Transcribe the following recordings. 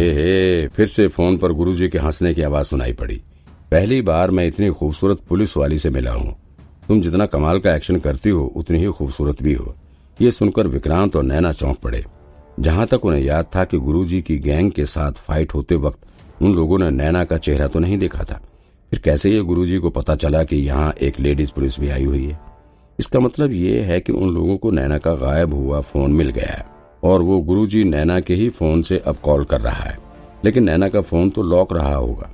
हे, फिर से फोन पर गुरुजी के हंसने की आवाज सुनाई पड़ी। पहली बार मैं इतनी खूबसूरत पुलिस वाली से मिला हूँ। तुम जितना कमाल का एक्शन करती हो उतनी ही खूबसूरत भी हो। ये सुनकर विक्रांत और नैना चौंक पड़े। जहां तक उन्हें याद था कि गुरुजी की गैंग के साथ फाइट होते वक्त उन लोगों ने नैना का चेहरा तो नहीं देखा था, फिर कैसे ये गुरुजी को पता चला कि यहाँ एक लेडीज पुलिस भी आई हुई है? इसका मतलब ये है कि उन लोगों को नैना का गायब हुआ फोन मिल गया है और वो गुरुजी नैना के ही फोन से अब कॉल कर रहा है, लेकिन नैना का फोन तो लॉक रहा होगा।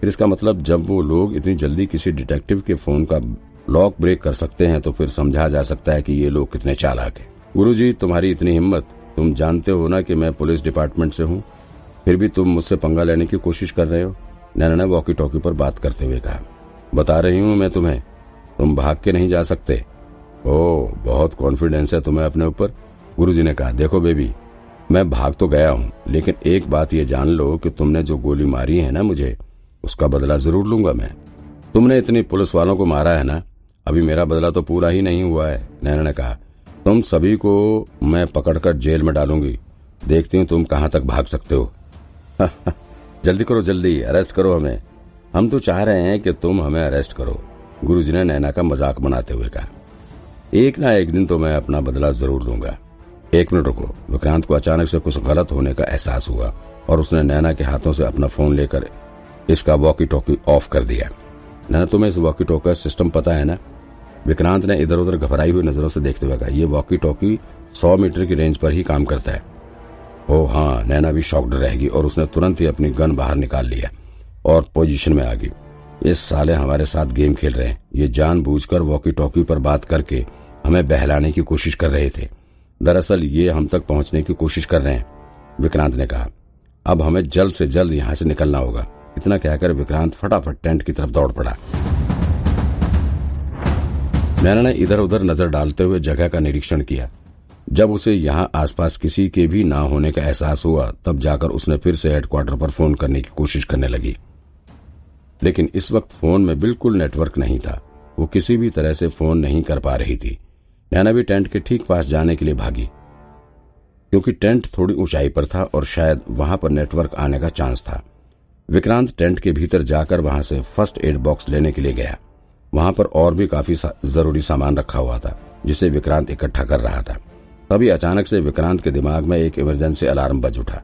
फिर इसका मतलब जब वो लोग इतनी जल्दी किसी डिटेक्टिव के फोन का लॉक ब्रेक कर सकते हैं तो फिर समझा जा सकता है कि ये लोग कितने चालाक हैं। गुरुजी, तुम्हारी इतनी हिम्मत! तुम जानते हो ना कि मैं पुलिस डिपार्टमेंट से हूँ, फिर भी तुम मुझसे पंगा लेने की कोशिश कर रहे हो। नैना ने वॉकी टॉकी पर बात करते हुए कहा। बता रही हूँ मैं तुम्हें, तुम भाग के नहीं जा सकते। ओह, बहुत कॉन्फिडेंस है तुम्हें अपने ऊपर, गुरुजी ने कहा। देखो बेबी, मैं भाग तो गया हूँ, लेकिन एक बात ये जान लो कि तुमने जो गोली मारी है ना मुझे, उसका बदला जरूर लूंगा मैं। तुमने इतने पुलिस वालों को मारा है ना, अभी मेरा बदला तो पूरा ही नहीं हुआ है, नैना ने कहा। तुम सभी को मैं पकड़कर जेल में डालूंगी, देखती हूँ तुम कहाँ तक भाग सकते हो। जल्दी करो, जल्दी अरेस्ट करो हमें, हम तो चाह रहे हैं कि तुम हमें अरेस्ट करो, गुरुजी ने नैना का मजाक बनाते हुए कहा। एक ना एक दिन तो मैं अपना बदला जरूर लूंगा। एक मिनट रुको, विक्रांत को अचानक से कुछ गलत होने का एहसास हुआ और उसने नैना के हाथों से अपना फोन लेकर इसका वॉकी टॉकी ऑफ कर दिया। नैना, तुम्हें इस वॉकी टॉकी सिस्टम पता है ना? विक्रांत ने इधर उधर घबराई हुई नजरों से देखते हुए कहा। ये वॉकी टॉकी 100 मीटर की रेंज पर ही काम करता है। ओह हाँ, नैना भी शॉक्ड रहेगी और उसने तुरंत ही अपनी गन बाहर निकाल लिया और पोजीशन में आ गई। ये साले हमारे साथ गेम खेल रहे हैं, ये जानबूझकर वॉकी टॉकी पर बात करके हमें बहलाने की कोशिश कर रहे थे। दरअसल ये हम तक पहुंचने की कोशिश कर रहे हैं, विक्रांत ने कहा। अब हमें जल्द से जल्द यहाँ से निकलना होगा। इतना कहकर विक्रांत फटाफट टेंट की तरफ दौड़ पड़ा। नैना ने इधर उधर नजर डालते हुए जगह का निरीक्षण किया। जब उसे यहाँ आसपास किसी के भी ना होने का एहसास हुआ तब जाकर उसने फिर से हेडक्वार्टर पर फोन करने की कोशिश करने लगी, लेकिन इस वक्त फोन में बिल्कुल नेटवर्क नहीं था। वो किसी भी तरह से फोन नहीं कर पा रही थी। नैना भी टेंट के ठीक पास जाने के लिए भागी, क्योंकि टेंट थोड़ी ऊंचाई पर था और शायद वहां पर नेटवर्क आने का चांस था। विक्रांत टेंट के भीतर जाकर वहां से फर्स्ट एड बॉक्स लेने के लिए गया। वहां पर और भी काफी जरूरी सामान रखा हुआ था जिसे विक्रांत इकट्ठा कर रहा था। तभी अचानक से विक्रांत के दिमाग में एक इमरजेंसी अलार्म बज उठा।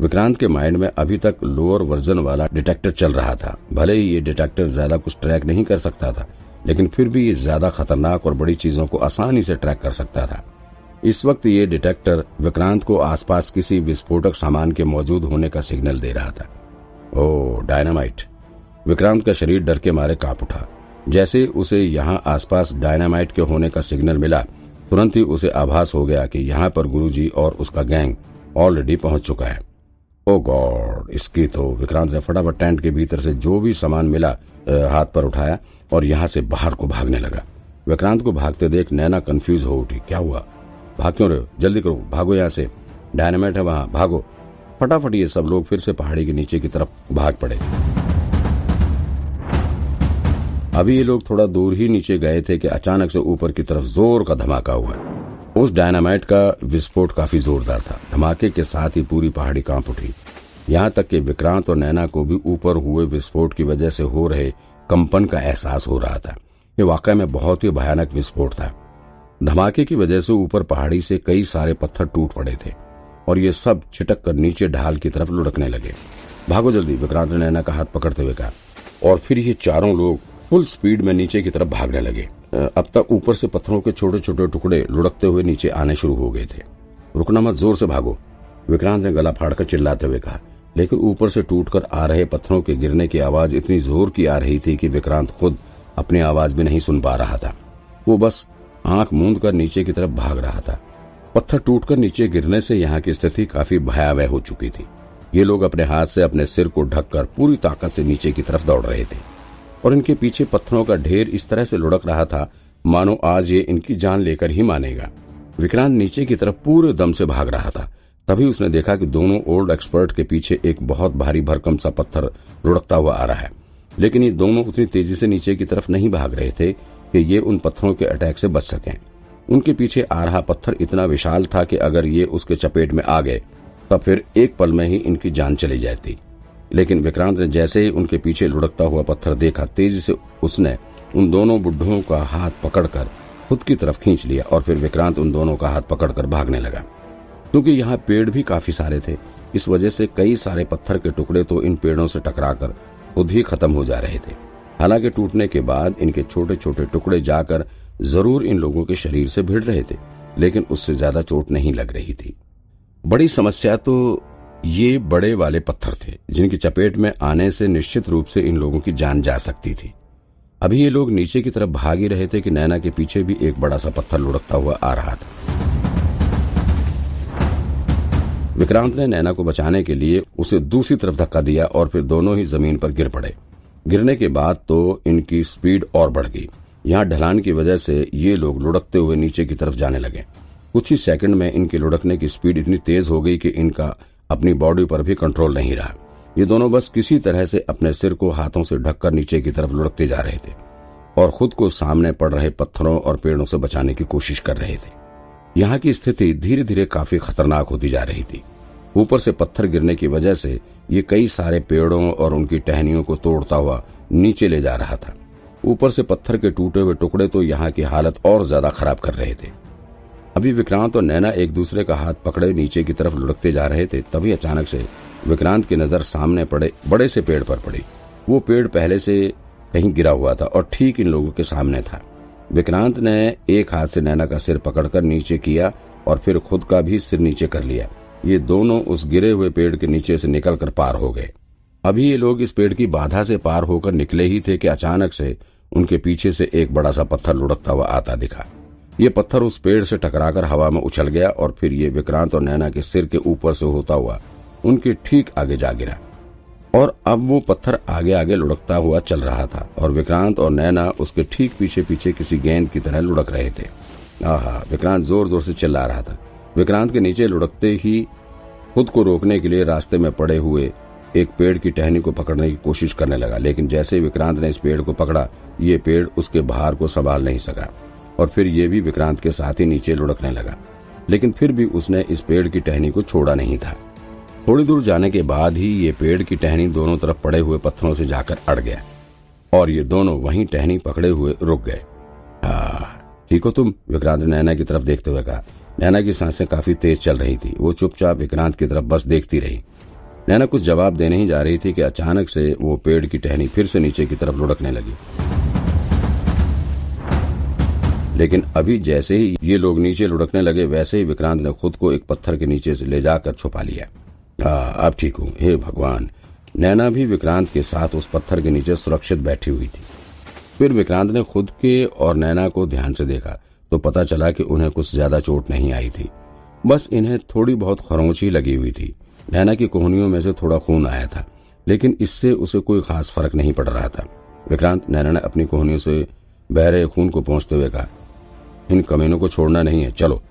विक्रांत के माइंड में अभी तक लोअर वर्जन वाला डिटेक्टर चल रहा था। भले ही ये डिटेक्टर ज्यादा कुछ ट्रैक नहीं कर सकता था, लेकिन फिर भी ये ज्यादा खतरनाक और बड़ी चीजों को आसानी से ट्रैक कर सकता था। इस वक्त ये डिटेक्टर विक्रांत को आसपास किसी विस्फोटक सामान के मौजूद होने का सिग्नल दे रहा था। ओह, डायनामाइट! विक्रांत का शरीर डर के मारे कांप उठा। जैसे उसे यहाँ आसपास डायनामाइट के होने का सिग्नल मिला, तुरंत ही उसे आभास हो गया कि यहाँ पर गुरुजी और उसका गैंग ऑलरेडी पहुंच चुका है। ओ गॉड, इसकी तो! विक्रांत ने फटाफट टेंट के भीतर से जो भी सामान मिला हाथ पर उठाया और यहाँ से बाहर को भागने लगा। विक्रांत को भागते देख नैना कंफ्यूज हो उठी। क्या हुआ? भाग क्यों रहे हो? जल्दी करो, भागो यहाँ से, डायनामाइट है वहां, भागो। फटाफट ये सब लोग फिर से पहाड़ी के नीचे की तरफ भाग पड़े। अभी ये लोग थोड़ा दूर ही नीचे गए थे कि अचानक से ऊपर की तरफ जोर का धमाका हुआ। उस डायनामाइट का विस्फोट काफी जोरदार था। धमाके के साथ ही पूरी पहाड़ी कांप उठी, यहाँ तक कि विक्रांत और नैना को भी ऊपर हुए विस्फोट की वजह से हो रहे कंपन का एहसास हो रहा था। ये वाकई में बहुत ही भयानक विस्फोट था। धमाके की वजह से ऊपर पहाड़ी से कई सारे पत्थर टूट पड़े थे और ये सब छिटक कर नीचे ढाल की तरफ लुढ़कने लगे। भागो जल्दी, विक्रांत ने नैना का हाथ पकड़ते हुए कहा, और फिर ये चारों लोग फुल स्पीड में नीचे की तरफ भागने लगे। अब तक ऊपर से पत्थरों के छोटे छोटे टुकड़े लुढ़कते हुए नीचे आने शुरू हो गए थे। रुकना मत, जोर से भागो, विक्रांत ने गला फाड़कर चिल्लाते हुए कहा। लेकिन ऊपर से टूटकर आ रहे पत्थरों के गिरने की आवाज इतनी जोर की आ रही थी कि विक्रांत खुद अपनी आवाज भी नहीं सुन पा रहा था। वो बस आंख मूंद कर नीचे की तरफ भाग रहा था। पत्थर टूटकर नीचे गिरने से यहाँ की स्थिति काफी भयावह हो चुकी थी। ये लोग अपने हाथ से अपने सिर को ढककर पूरी ताकत से नीचे की तरफ दौड़ रहे थे और इनके पीछे पत्थरों का ढेर इस तरह से लुढ़क रहा था मानो आज ये इनकी जान लेकर ही मानेगा। विक्रांत नीचे की तरफ पूरे दम से भाग रहा था। तभी उसने देखा कि दोनों ओल्ड एक्सपर्ट के पीछे एक बहुत भारी भरकम सा पत्थर लुढ़कता हुआ आ रहा है, लेकिन ये दोनों उतनी तेजी से नीचे की तरफ नहीं भाग रहे थे कि ये उन पत्थरों के अटैक से बच सकें। उनके पीछे आ रहा पत्थर इतना विशाल था कि अगर ये उसके चपेट में आ गए तब फिर एक पल में ही इनकी जान चली जाती। लेकिन विक्रांत ने जैसे ही उनके पीछे लुढ़कता हुआ पत्थर देखा, तेजी से उसने उन दोनों बुढ़ों का हाथ पकड़कर खुद की तरफ खींच लिया और फिर विक्रांत उन दोनों का हाथ पकड़कर भागने लगा। क्योंकि यहाँ पेड़ भी काफी सारे थे, इस वजह से कई सारे पत्थर के टुकड़े तो इन पेड़ों से टकराकर खुद ही खत्म हो जा रहे थे। हालांकि टूटने के बाद इनके छोटे छोटे टुकड़े जाकर जरूर इन लोगों के शरीर से भिड़ रहे थे, लेकिन उससे ज्यादा चोट नहीं लग रही थी। बड़ी समस्या तो ये बड़े वाले पत्थर थे, जिनकी चपेट में आने से निश्चित रूप से इन लोगों की जान जा सकती थी। अभी ये लोग नीचे की तरफ भाग ही रहे थे कि नैना के पीछे भी एक बड़ा सा पत्थर लुढ़कता हुआ आ रहा था। विक्रांत ने नैना को बचाने के लिए उसे दूसरी तरफ धक्का दिया और फिर दोनों ही जमीन पर गिर पड़े। गिरने के बाद तो इनकी स्पीड और बढ़ गई। यहाँ ढलान की वजह से ये लोग लुढ़कते हुए नीचे की तरफ जाने लगे। कुछ ही सेकंड में इनके लुढ़कने की स्पीड इतनी तेज हो गई कि इनका अपनी बॉडी पर भी कंट्रोल नहीं रहा। ये दोनों बस किसी तरह से अपने सिर को हाथों से ढककर नीचे की तरफ लुढ़कते जा रहे थे और खुद को सामने पड़ रहे पत्थरों और पेड़ों से बचाने की कोशिश कर रहे थे। यहाँ की स्थिति धीरे धीरे काफी खतरनाक होती जा रही थी। ऊपर से पत्थर गिरने की वजह से ये कई सारे पेड़ों और उनकी टहनियों को तोड़ता हुआ नीचे ले जा रहा था। ऊपर से पत्थर के टूटे हुए टुकड़े तो यहाँ की हालत और ज्यादा खराब कर रहे थे। अभी विक्रांत और नैना एक दूसरे का हाथ पकड़े नीचे की तरफ लुढ़कते जा रहे थे, तभी अचानक से विक्रांत की नजर सामने पड़े बड़े से पेड़ पर पड़ी। वो पेड़ पहले से कहीं गिरा हुआ था और ठीक इन लोगों के सामने था। विक्रांत ने एक हाथ से नैना का सिर पकड़कर नीचे किया और फिर खुद का भी सिर नीचे कर लिया। ये दोनों उस गिरे हुए पेड़ के नीचे से निकलकर पार हो गए। अभी ये लोग इस पेड़ की बाधा से पार होकर निकले ही थे कि अचानक से उनके पीछे से एक बड़ा सा पत्थर लुढ़कता हुआ आता दिखा। ये पत्थर उस पेड़ से टकराकर हवा में उछल गया और फिर ये विक्रांत और नैना के सिर के ऊपर से होता हुआ उनके ठीक आगे जा गिरा और अब वो पत्थर आगे आगे लुढ़कता हुआ चल रहा था और विक्रांत और नैना उसके ठीक पीछे पीछे किसी गेंद की तरह लुढ़क रहे थे। आहा, विक्रांत जोर जोर से चिल्ला रहा था। विक्रांत के नीचे लुढ़कते ही खुद को रोकने के लिए रास्ते में पड़े हुए एक पेड़ की टहनी को पकड़ने की कोशिश करने लगा, लेकिन जैसे विक्रांत ने इस पेड़ को पकड़ा, ये पेड़ उसके भार को संभाल नहीं सका और फिर ये भी विक्रांत के साथ ही नीचे लुढ़कने लगा। लेकिन फिर भी उसने इस पेड़ की टहनी को छोड़ा नहीं था। थोड़ी दूर जाने के बाद ही ये पेड़ की टहनी दोनों तरफ पड़े हुए पत्थरों से जाकर अड़ गया और ये दोनों वहीं टहनी पकड़े हुए रुक गए। ठीक हो तुम? विक्रांत ने नैना की तरफ देखते हुए कहा। नैना की सांसें काफी तेज चल रही थी। वो चुपचाप विक्रांत की तरफ बस देखती रही। नैना कुछ जवाब देने ही जा रही थी कि अचानक से वो पेड़ की टहनी फिर से नीचे की तरफ लुढ़कने लगी। लेकिन अभी जैसे ही ये लोग नीचे लुढ़कने लगे, वैसे ही विक्रांत ने खुद को एक पत्थर के नीचे से ले जाकर छुपा लिया। अब ठीक हूँ। हे भगवान! नैना भी विक्रांत के साथ उस पत्थर के नीचे सुरक्षित बैठी हुई थी। फिर विक्रांत ने खुद के और नैना को ध्यान से देखा तो पता चला कि उन्हें कुछ ज्यादा चोट नहीं आई थी, बस इन्हें थोड़ी बहुत खरोंच ही लगी हुई थी। नैना की कोहनियों में से थोड़ा खून आया था, लेकिन इससे उसे कोई खास फर्क नहीं पड़ रहा था। विक्रांत, नैना ने अपनी कोहनियों से बह रहे खून को पोंछते हुए कहा, इन कमीनों को छोड़ना नहीं है, चलो।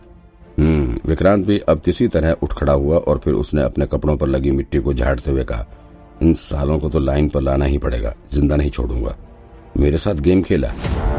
विक्रांत भी अब किसी तरह उठ खड़ा हुआ और फिर उसने अपने कपड़ों पर लगी मिट्टी को झाड़ते हुए कहा, इन सालों को तो लाइन पर लाना ही पड़ेगा, जिंदा नहीं छोड़ूंगा, मेरे साथ गेम खेला।